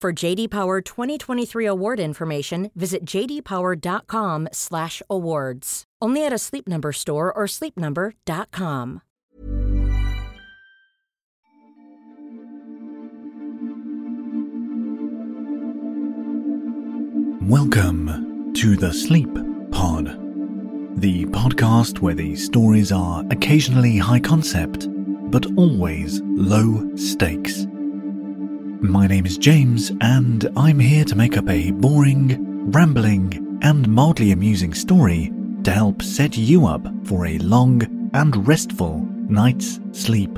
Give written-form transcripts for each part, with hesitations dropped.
For JD Power 2023 award information, visit jdpower.com/awards. Only at a Sleep Number store or sleepnumber.com. Welcome to The Sleep Pod, the podcast where the stories are occasionally high concept, but always low stakes. My name is James, and I'm here to make up a boring, rambling, and mildly amusing story to help set you up for a long and restful night's sleep.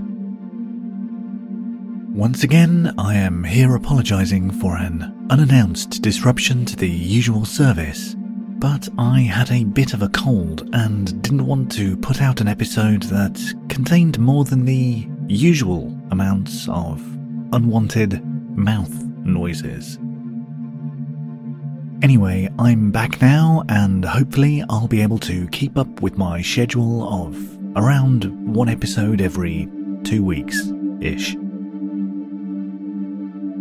Once again, I am here apologising for an unannounced disruption to the usual service, but I had a bit of a cold and didn't want to put out an episode that contained more than the usual amounts of unwanted mouth noises. Anyway, I'm back now, and hopefully I'll be able to keep up with my schedule of around one episode every 2 weeks-ish.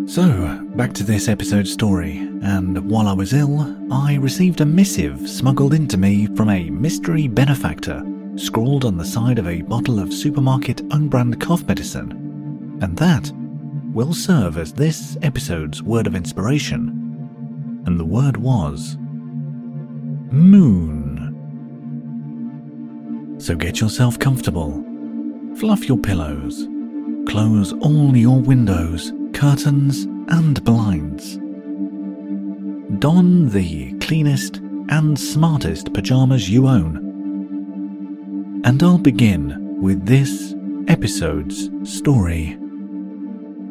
So, back to this episode's story, and while I was ill, I received a missive smuggled into me from a mystery benefactor, scrawled on the side of a bottle of supermarket own-brand cough medicine, and that will serve as this episode's word of inspiration. And the word was... moon. So get yourself comfortable, fluff your pillows, close all your windows, curtains and blinds. Don the cleanest and smartest pyjamas you own. And I'll begin with this episode's story.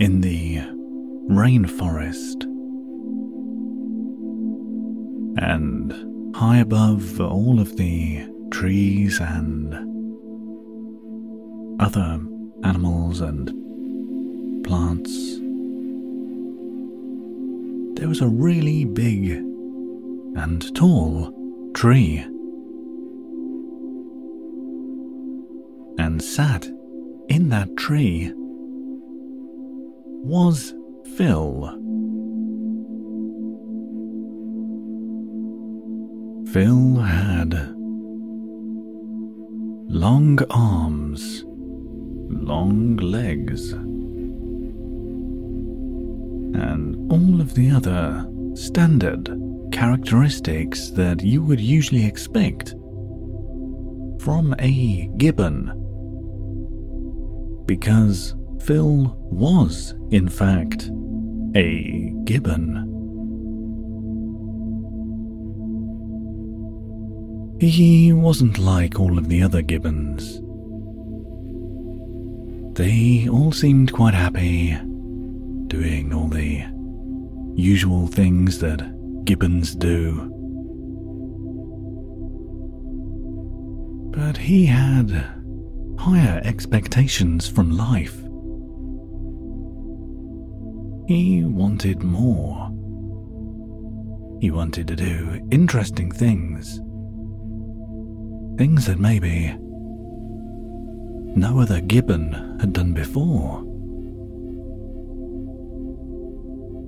in the rainforest, and high above all of the trees and other animals and plants, there was a really big and tall tree, and sat in that tree was Phil. Phil had long arms, long legs, and all of the other standard characteristics that you would usually expect from a gibbon, because Phil was, in fact, a gibbon. He wasn't like all of the other gibbons. They all seemed quite happy, doing all the usual things that gibbons do. But he had higher expectations from life. He wanted more. He wanted to do interesting things. Things that maybe no other gibbon had done before.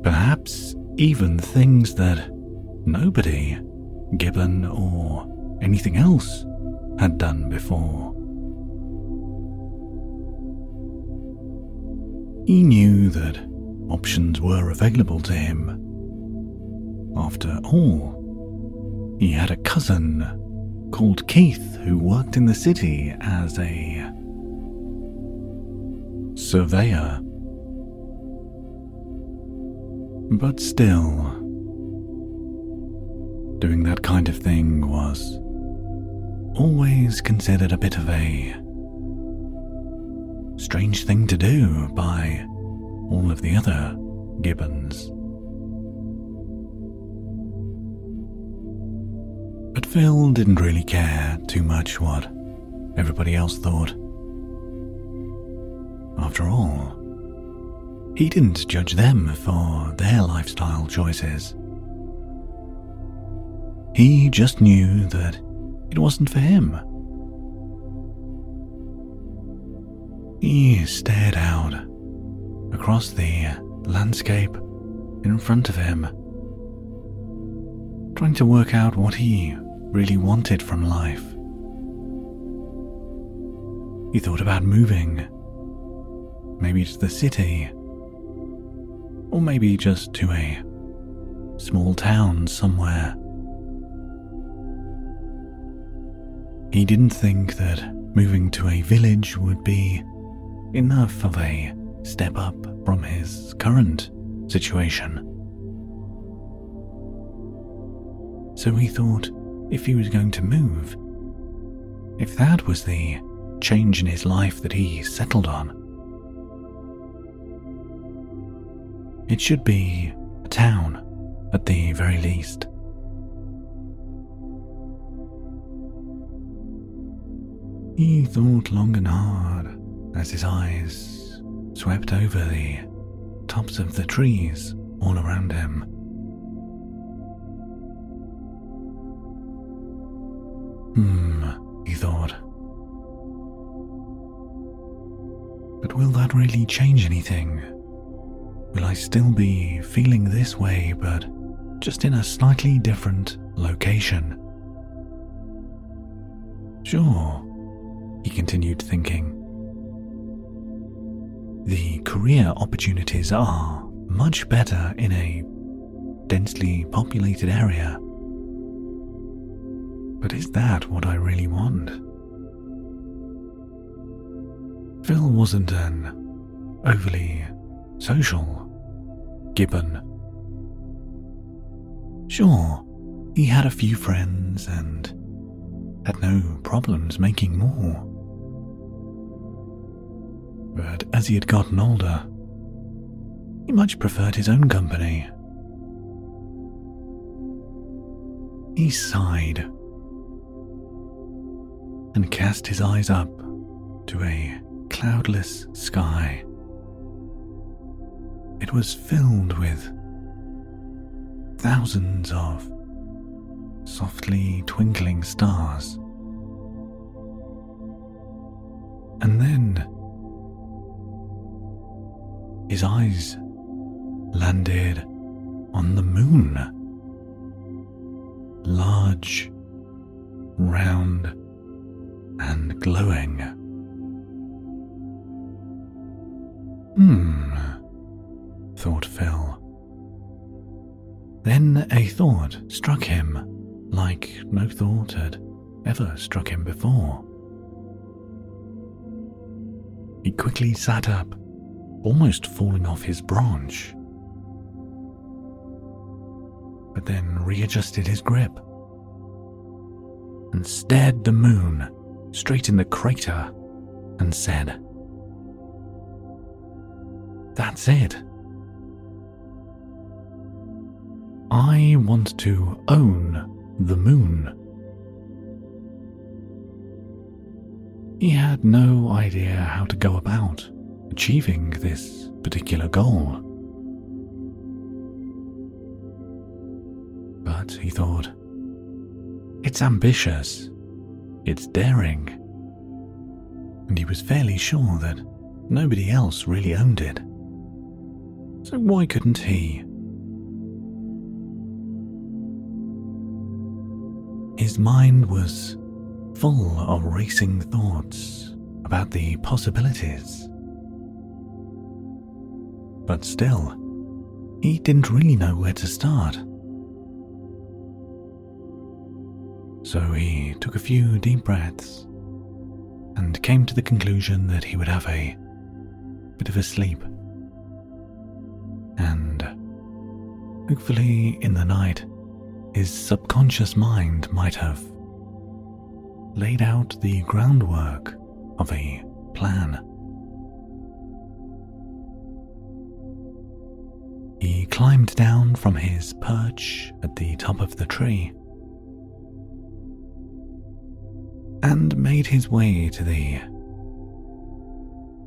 Perhaps even things that nobody, gibbon or anything else, had done before. He knew that options were available to him. After all, he had a cousin called Keith who worked in the city as a surveyor. But still, doing that kind of thing was always considered a bit of a strange thing to do by all of the other gibbons. But Phil didn't really care too much what everybody else thought. After all, he didn't judge them for their lifestyle choices. He just knew that it wasn't for him. He stared out across the landscape in front of him, trying to work out what he really wanted from life. He thought about moving, maybe to the city, or maybe just to a small town somewhere. He didn't think that moving to a village would be enough of a step up from his current situation. So he thought if he was going to move, if that was the change in his life that he settled on, it should be a town at the very least. He thought long and hard as his eyes swept over the tops of the trees all around him. He thought. But will that really change anything? Will I still be feeling this way, but just in a slightly different location? Sure, he continued thinking. The career opportunities are much better in a densely populated area. But is that what I really want? Phil wasn't an overly social gibbon. Sure, he had a few friends and had no problems making more. but as he had gotten older, he much preferred his own company. He sighed and cast his eyes up to a cloudless sky. It was filled with thousands of softly twinkling stars. And then his eyes landed on the moon. Large, round, and glowing. Thought Phil. Then a thought struck him like no thought had ever struck him before. He quickly sat up, almost falling off his branch, but then readjusted his grip and stared the moon straight in the crater and said, "That's it. I want to own the moon." He had no idea how to go about achieving this particular goal. But he thought, it's ambitious, it's daring, and he was fairly sure that nobody else really owned it. So why couldn't he? His mind was full of racing thoughts about the possibilities. But still, he didn't really know where to start. So he took a few deep breaths and came to the conclusion that he would have a bit of a sleep. And hopefully in the night, his subconscious mind might have laid out the groundwork of a plan. He climbed down from his perch at the top of the tree and made his way to the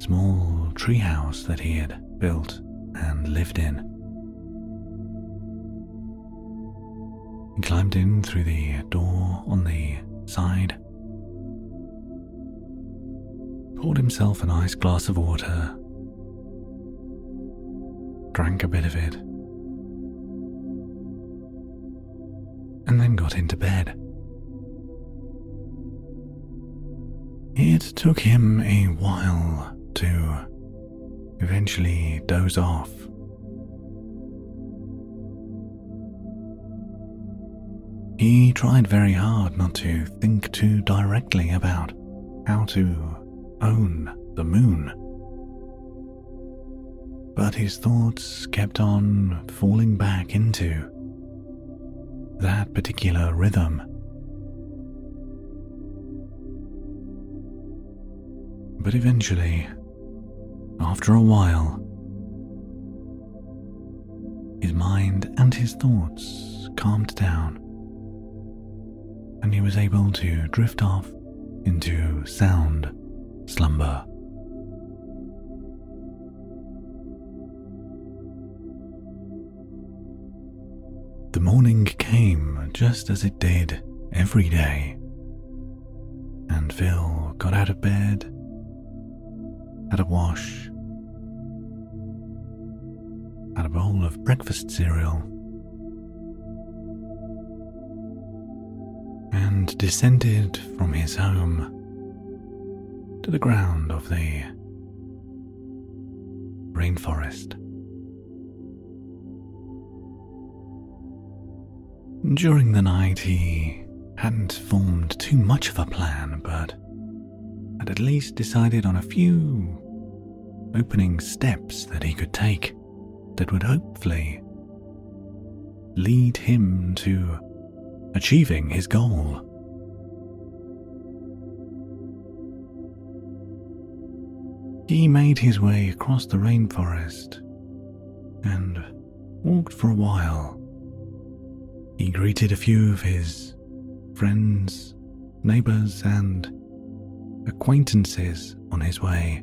small treehouse that he had built and lived in. He climbed in through the door on the side, poured himself a nice glass of water, drank a bit of it, and then got into bed. It took him a while to eventually doze off. He tried very hard not to think too directly about how to own the moon. But his thoughts kept on falling back into that particular rhythm. But eventually, after a while, his mind and his thoughts calmed down, and he was able to drift off into sound slumber. The morning came just as it did every day, and Phil got out of bed, had a wash, had a bowl of breakfast cereal, and descended from his home to the ground of the rainforest. During the night, he hadn't formed too much of a plan, but had at least decided on a few opening steps that he could take that would hopefully lead him to achieving his goal. He made his way across the rainforest and walked for a while. He greeted a few of his friends, neighbors, and acquaintances on his way.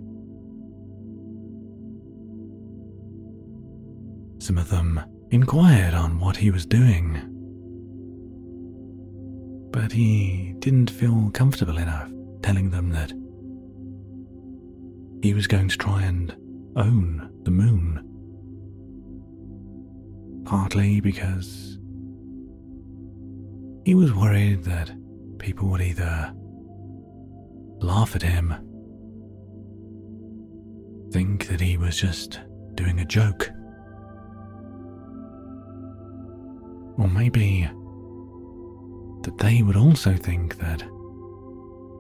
Some of them inquired on what he was doing, but he didn't feel comfortable enough telling them that he was going to try and own the moon. Partly because he was worried that people would either laugh at him, think that he was just doing a joke, or maybe that they would also think that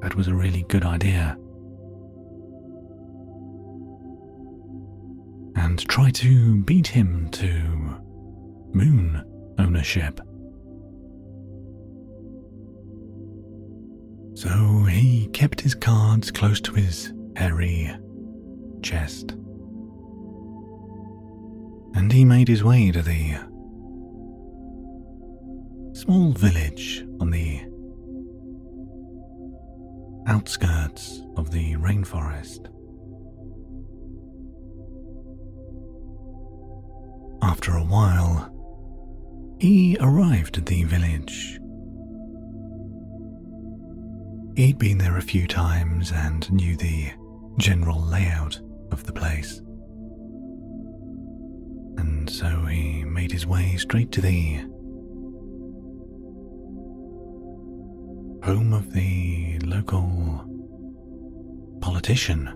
that was a really good idea, and try to beat him to moon ownership. So he kept his cards close to his hairy chest, and he made his way to the small village on the outskirts of the rainforest. After a while, he arrived at the village. He'd been there a few times and knew the general layout of the place, and so he made his way straight to the home of the local politician.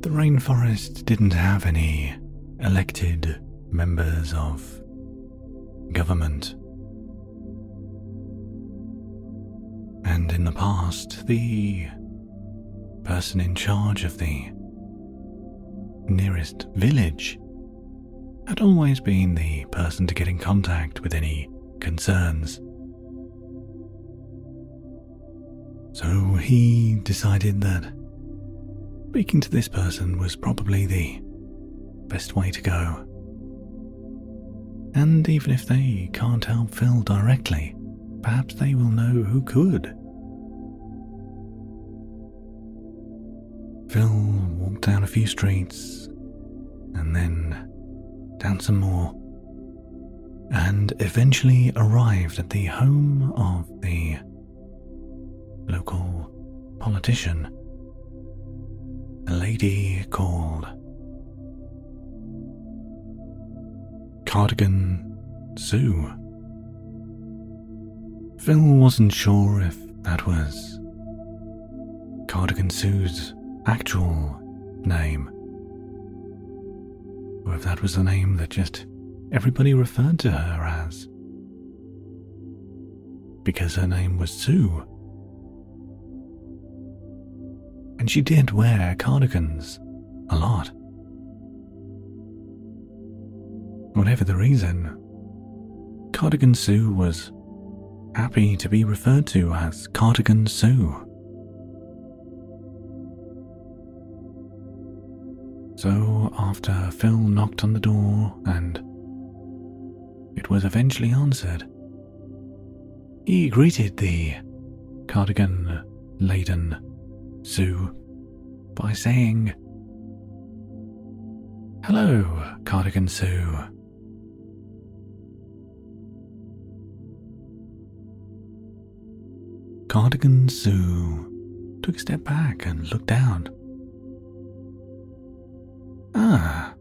The rainforest didn't have any elected members of government, and in the past, the person in charge of the nearest village had always been the person to get in contact with any concerns. So he decided that speaking to this person was probably the best way to go. And even if they can't help Phil directly, perhaps they will know who could. Phil walked down a few streets, and then down some more, and eventually arrived at the home of the local politician, a lady called Cardigan Sue. Phil wasn't sure if that was Cardigan Sue's actual name, or if that was the name that just everybody referred to her as, because her name was Sue, and she did wear cardigans a lot. Whatever the reason, Cardigan Sue was happy to be referred to as Cardigan Sue. So after Phil knocked on the door and it was eventually answered, he greeted the cardigan-laden Sue by saying, "Hello, Cardigan Sue." Cardigan Sue took a step back and looked down. "Ah,"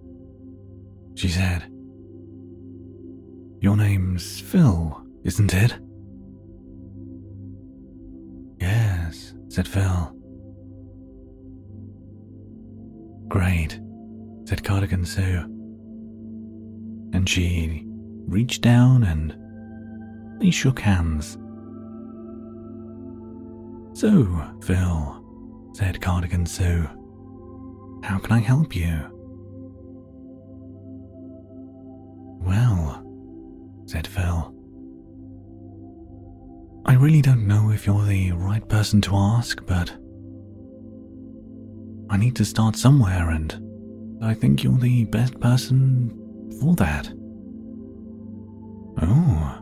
she said. "Your name's Phil, isn't it?" "Yes," said Phil. "Great," said Cardigan Sue, and she reached down and they shook hands. "So, Phil," said Cardigan Sue, "how can I help you?" "Well," said Phil, "I really don't know if you're the right person to ask, but I need to start somewhere, and I think you're the best person for that. Oh,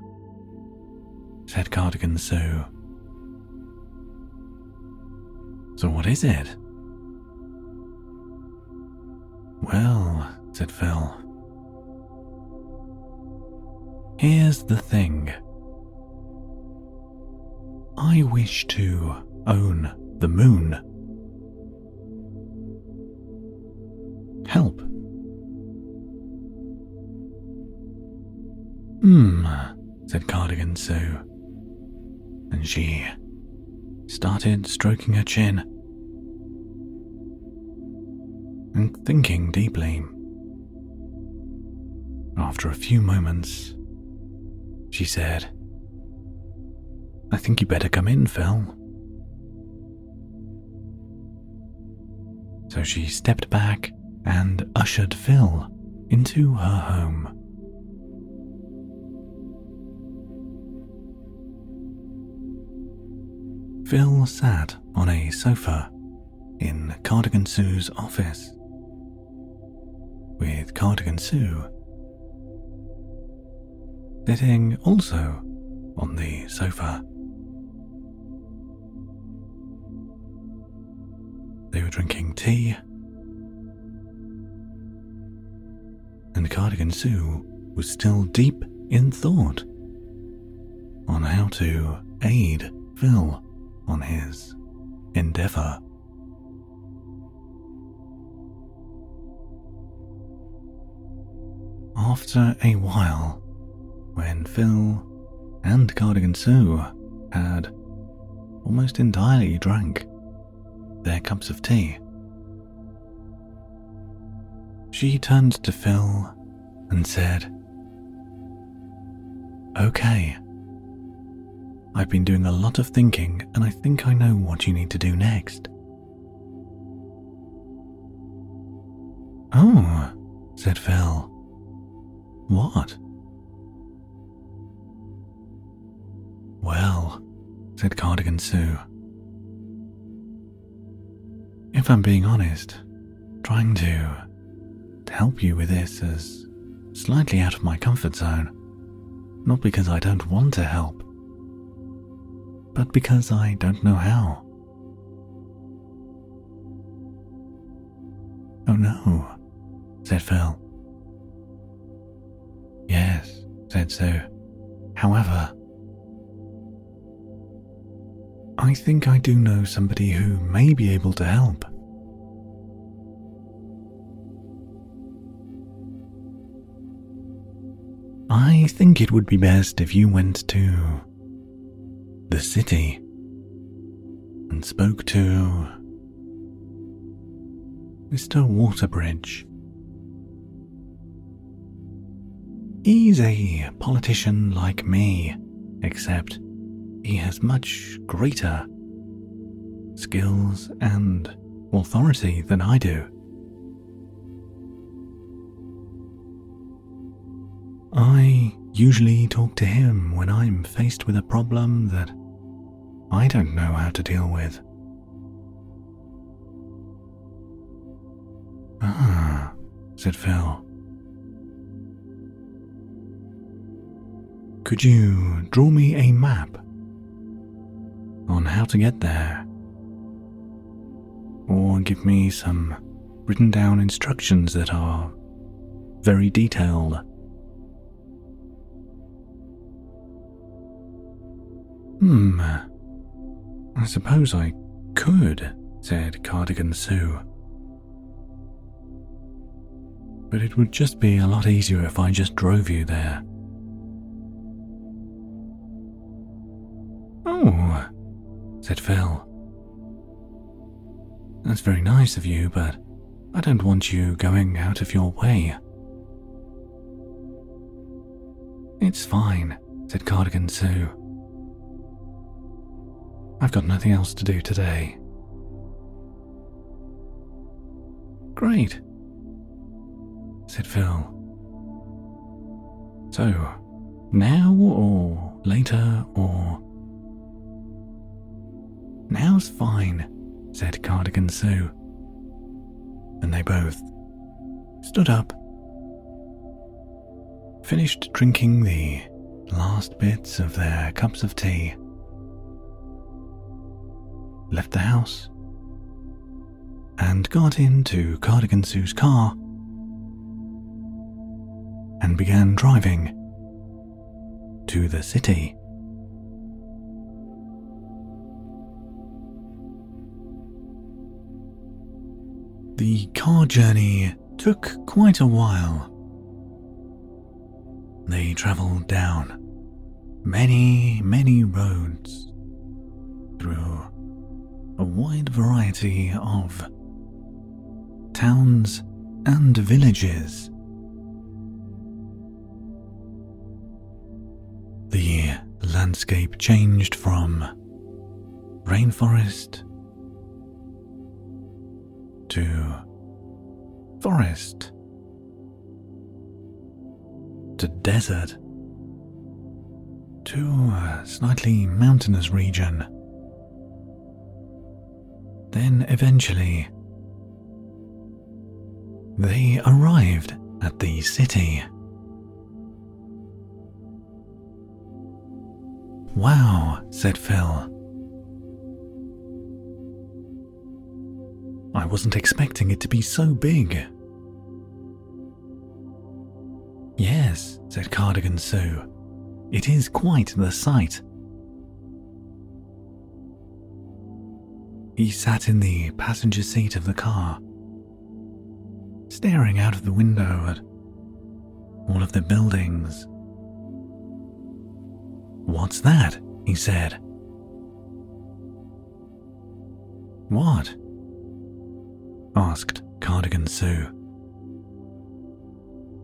said Cardigan Sue. So what is it? Well, said Phil. Here's the thing. I wish to own the moon. Help. Said Cardigan Sue, and she started stroking her chin and thinking deeply. After a few moments, she said, I think you better come in, Phil. So she stepped back and ushered Phil into her home. Phil sat on a sofa in Cardigan Sue's office with Cardigan Sue sitting also on the sofa. They were drinking tea, and Cardigan Sue was still deep in thought on how to aid Phil on his endeavor. After a while, when Phil and Cardigan Sue had almost entirely drank their cups of tea, she turned to Phil and said, Okay, I've been doing a lot of thinking, and I think I know what you need to do next. Oh, said Phil. What? Well, said Cardigan Sue. If I'm being honest, trying to help you with this is slightly out of my comfort zone, not because I don't want to help, but because I don't know how. Oh no, said Phil. Yes, said Sue. However, I think I do know somebody who may be able to help. I think it would be best if you went to the city and spoke to Mr. Waterbridge. He's a politician like me, except he has much greater skills and authority than I do. I usually talk to him when I'm faced with a problem that I don't know how to deal with. Ah, said Phil. Could you draw me a map on how to get there? Or give me some written down instructions that are very detailed? I suppose I could, said Cardigan Sue. But it would just be a lot easier if I just drove you there. Oh, said Phil. That's very nice of you, but I don't want you going out of your way. It's fine, said Cardigan Sue. I've got nothing else to do today. Great, said Phil. So, now or later or... Now's fine, said Cardigan Sue. and they both stood up, finished drinking the last bits of their cups of tea, left the house, and got into Cardigan Sue's car and began driving to the city. The car journey took quite a while. They travelled down many, many roads through a wide variety of towns and villages. The landscape changed from rainforest to forest to desert to a slightly mountainous region, then eventually they arrived at the city. "Wow," said Phil. "I wasn't expecting it to be so big." "Yes," said Cardigan Sue. "It is quite the sight." He sat in the passenger seat of the car, staring out of the window at all of the buildings. "What's that?" he said. "What?" asked Cardigan Sue.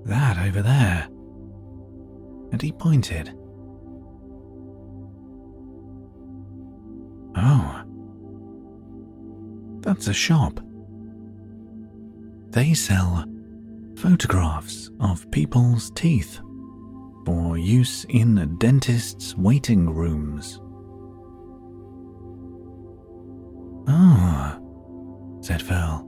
"That over there." And he pointed. "Oh, that's a shop. They sell photographs of people's teeth for use in dentists' waiting rooms." "Oh," said Phil.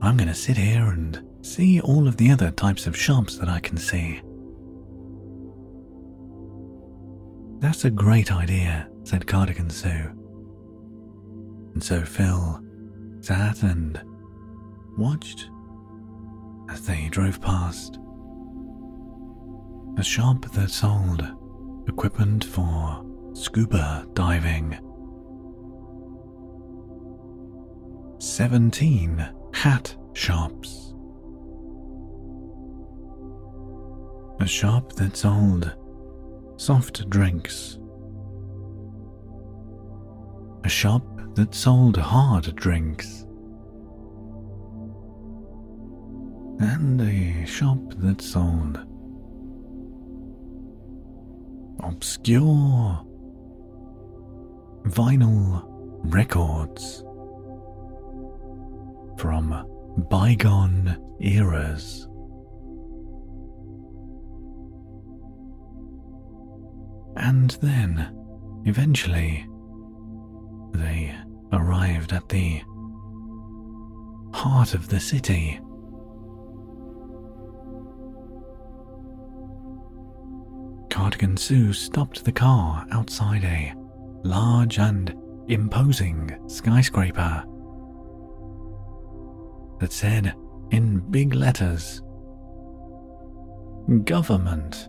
"I'm going to sit here and see all of the other types of shops that I can see." "That's a great idea," said Cardigan Sue. And so Phil sat and watched as they drove past a shop that sold equipment for scuba diving, 17 hat shops, a shop that sold soft drinks, a shop that sold hard drinks, and a shop that sold obscure vinyl records from bygone eras. And then, eventually, they arrived at the heart of the city. Cardigan Sue stopped the car outside a large and imposing skyscraper that said in big letters, "Government."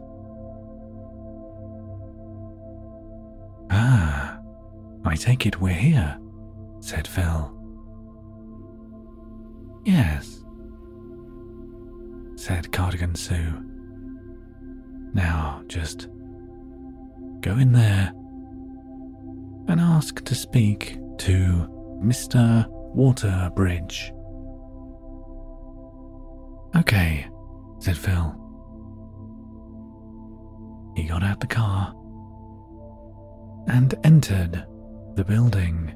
"Ah, I take it we're here," said Phil. "Yes," said Cardigan Sue. "Now just go in there and ask to speak to Mr. Waterbridge." "Okay," said Phil. He got out the car and entered the building.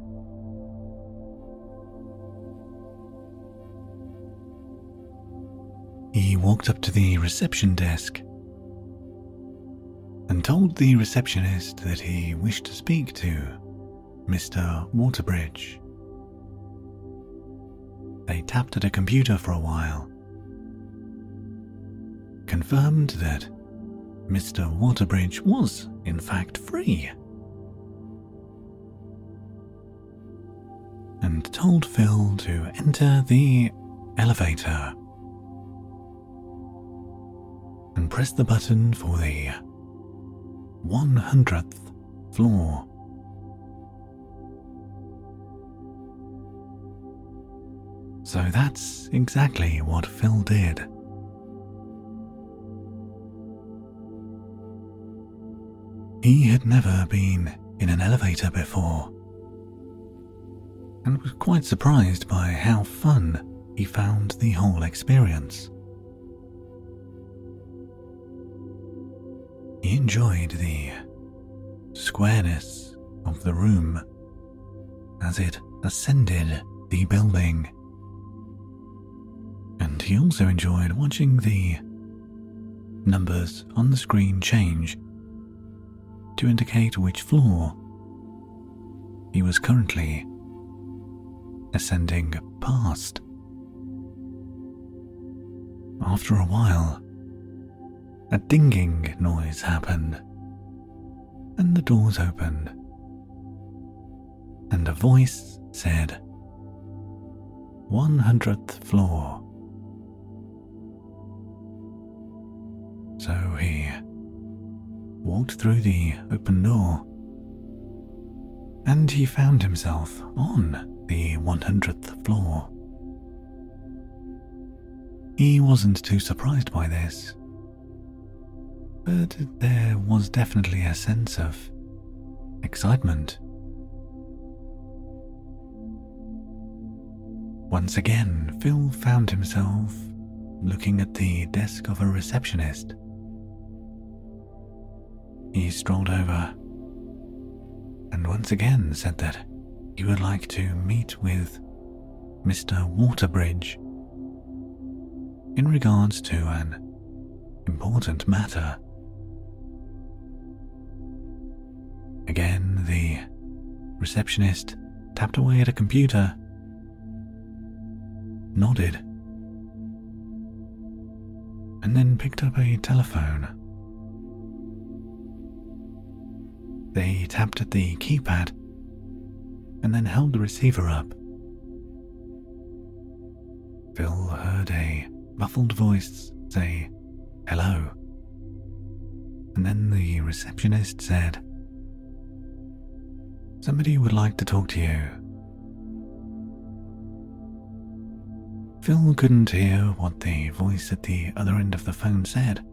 He walked up to the reception desk and told the receptionist that he wished to speak to Mr. Waterbridge. they tapped at a computer for a while. Confirmed that Mr. Waterbridge was, in fact, free. And told Phil to enter the elevator and press the button for the 100th floor. So that's exactly what Phil did. He had never been in an elevator before, and was quite surprised by how fun he found the whole experience. He enjoyed the squareness of the room as it ascended the building, and he also enjoyed watching the numbers on the screen change to indicate which floor he was currently ascending past. After a while, a dinging noise happened, and the doors opened, and a voice said, 100th floor. So he walked through the open door, and he found himself on the 100th floor. He wasn't too surprised by this, but there was definitely a sense of excitement. Once again, Phil found himself looking at the desk of a receptionist. He strolled over and once again said that he would like to meet with Mr. Waterbridge in regards to an important matter. Again, the receptionist tapped away at a computer, nodded, and then picked up a telephone. They tapped at the keypad and then held the receiver up. Phil heard a muffled voice say, "Hello," and then the receptionist said, "Somebody would like to talk to you." Phil couldn't hear what the voice at the other end of the phone said,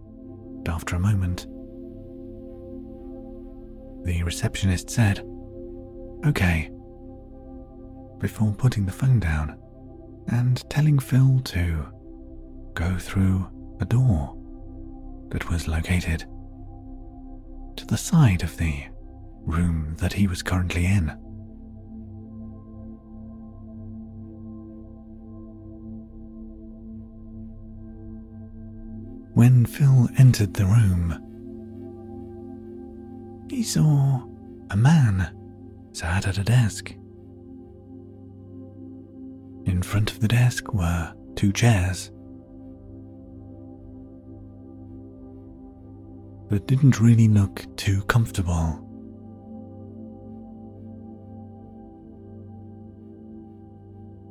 but after a moment, the receptionist said, "Okay," before putting the phone down and telling Phil to go through a door that was located to the side of the room that he was currently in. When Phil entered the room, he saw a man sat at a desk. In front of the desk were two chairs that didn't really look too comfortable.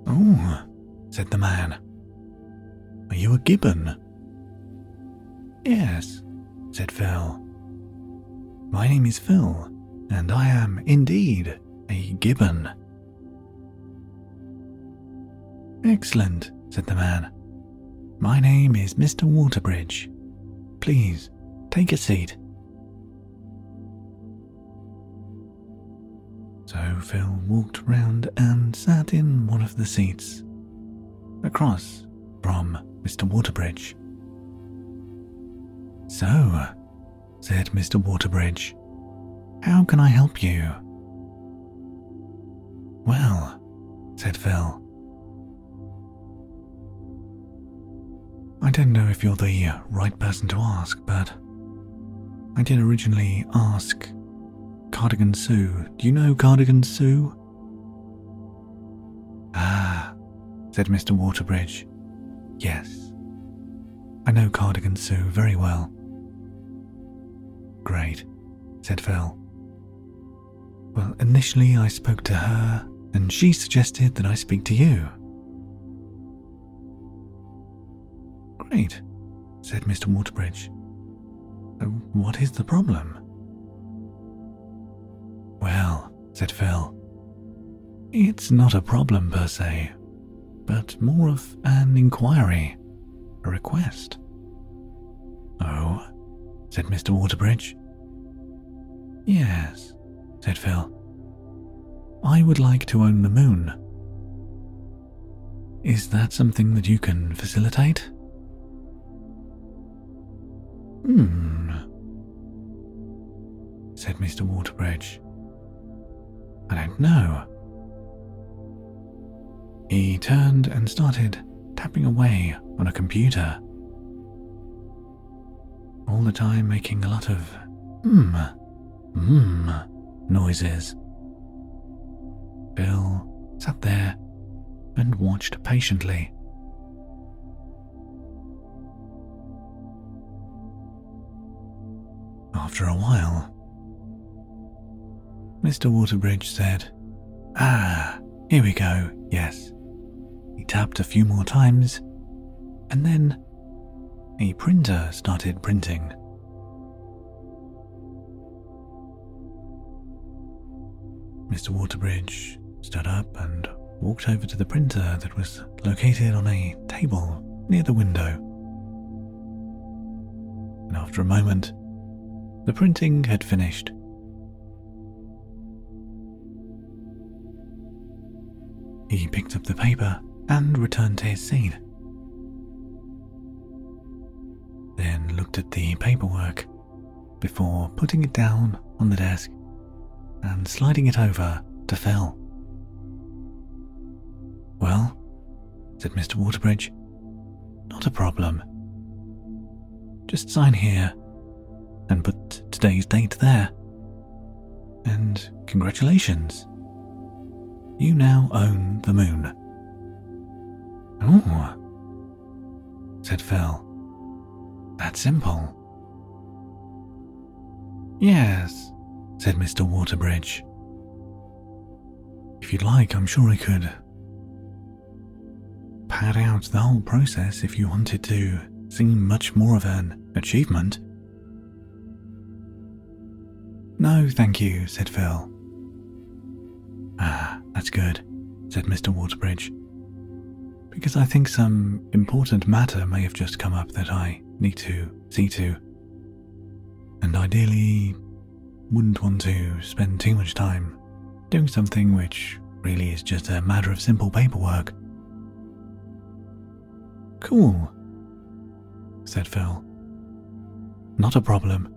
"Oh," said the man, "are you a gibbon?" "Yes," said Phil. "My name is Phil, and I am indeed a gibbon." "Excellent," said the man. "My name is Mr. Waterbridge. Please, take a seat." So Phil walked round and sat in one of the seats, across from Mr. Waterbridge. "So," said Mr. Waterbridge, "how can I help you?" "Well," said Phil, "I don't know if you're the right person to ask, but I did originally ask Cardigan Sue. Do you know Cardigan Sue?" "Ah," said Mr. Waterbridge. Yes. I know Cardigan Sue very well. Great, said Phil. Well, initially I spoke to her, and she suggested that I speak to you. Great, said Mr. Waterbridge. So what is the problem? Well, said Phil, it's not a problem per se, but more of an inquiry, a request. Oh, said Mr. Waterbridge. Yes, said Phil. I would like to own the moon. Is that something that you can facilitate? Said Mr. Waterbridge. I don't know. He turned and started tapping away on a computer, all the time making a lot of noises. Phil sat there and watched patiently. After a while, Mr. Waterbridge said, Ah, here we go, yes. He tapped a few more times, and then a printer started printing. Mr. Waterbridge stood up and walked over to the printer that was located on a table near the window. And after a moment, the printing had finished. He picked up the paper and returned to his seat. Then looked at the paperwork before putting it down on the desk and sliding it over to Phil. Well, said Mr. Waterbridge, not a problem. Just sign here and put today's date there. And congratulations. You now own the moon. Oh, said Phil. That's simple. Yes, said Mr. Waterbridge. If you'd like, I'm sure I could pad out the whole process if you wanted to seem much more of an achievement. No, thank you, said Phil. Ah, that's good, said Mr. Waterbridge, because I think some important matter may have just come up that I need to see to, and ideally wouldn't want to spend too much time doing something which really is just a matter of simple paperwork. Cool, said Phil. Not a problem.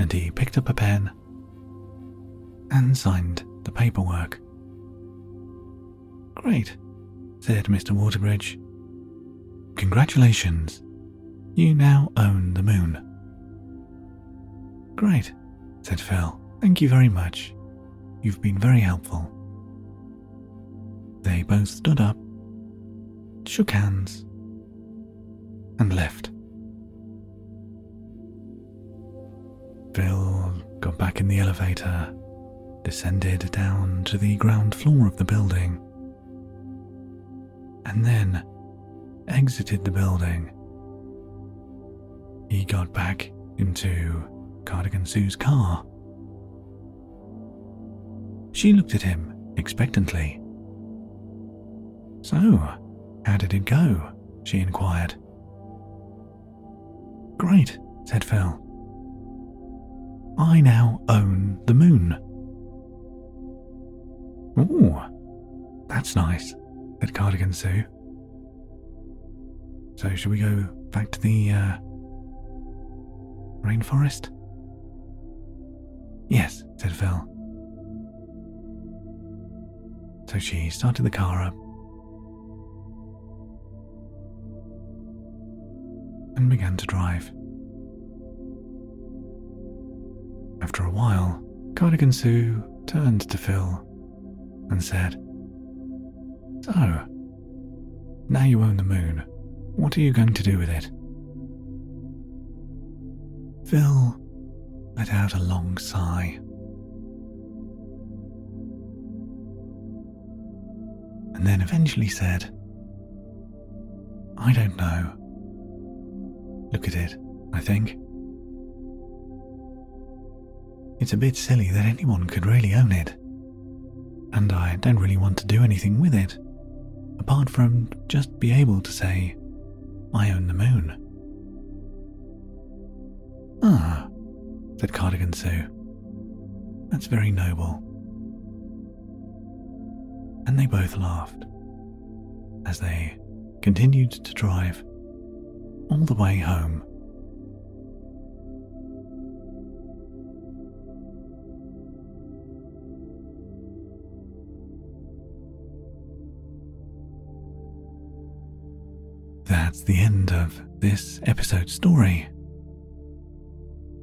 And he picked up a pen and signed the paperwork. Great, said Mr. Waterbridge. Congratulations. You now own the moon. Great, said Phil. Thank you very much. You've been very helpful. They both stood up, shook hands, and left. Phil got back in the elevator, descended down to the ground floor of the building, and then exited the building. He got back into Cardigan Sue's car. She looked at him expectantly. So, how did it go? She inquired. Great, said Phil. I now own the moon. Ooh, that's nice, said Cardigan Sue. So should we go back to the rainforest? Yes, said Phil. So she started the car up and began to drive. After a while, Cardigan Sue turned to Phil and said, So, Now you own the moon. What are you going to do with it? Phil let out a long sigh. And then eventually said, I don't know. Look at it, I think. It's a bit silly that anyone could really own it. And I don't really want to do anything with it, apart from just be able to say, I own the moon. Ah, said Cardigan Sue. That's very noble. And they both laughed as they continued to drive all the way home. That's the end of this episode story.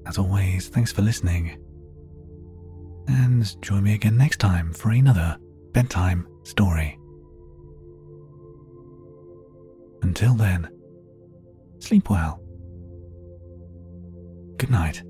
As always, thanks for listening. And join me again next time for another bedtime story. Until then, sleep well. Good night.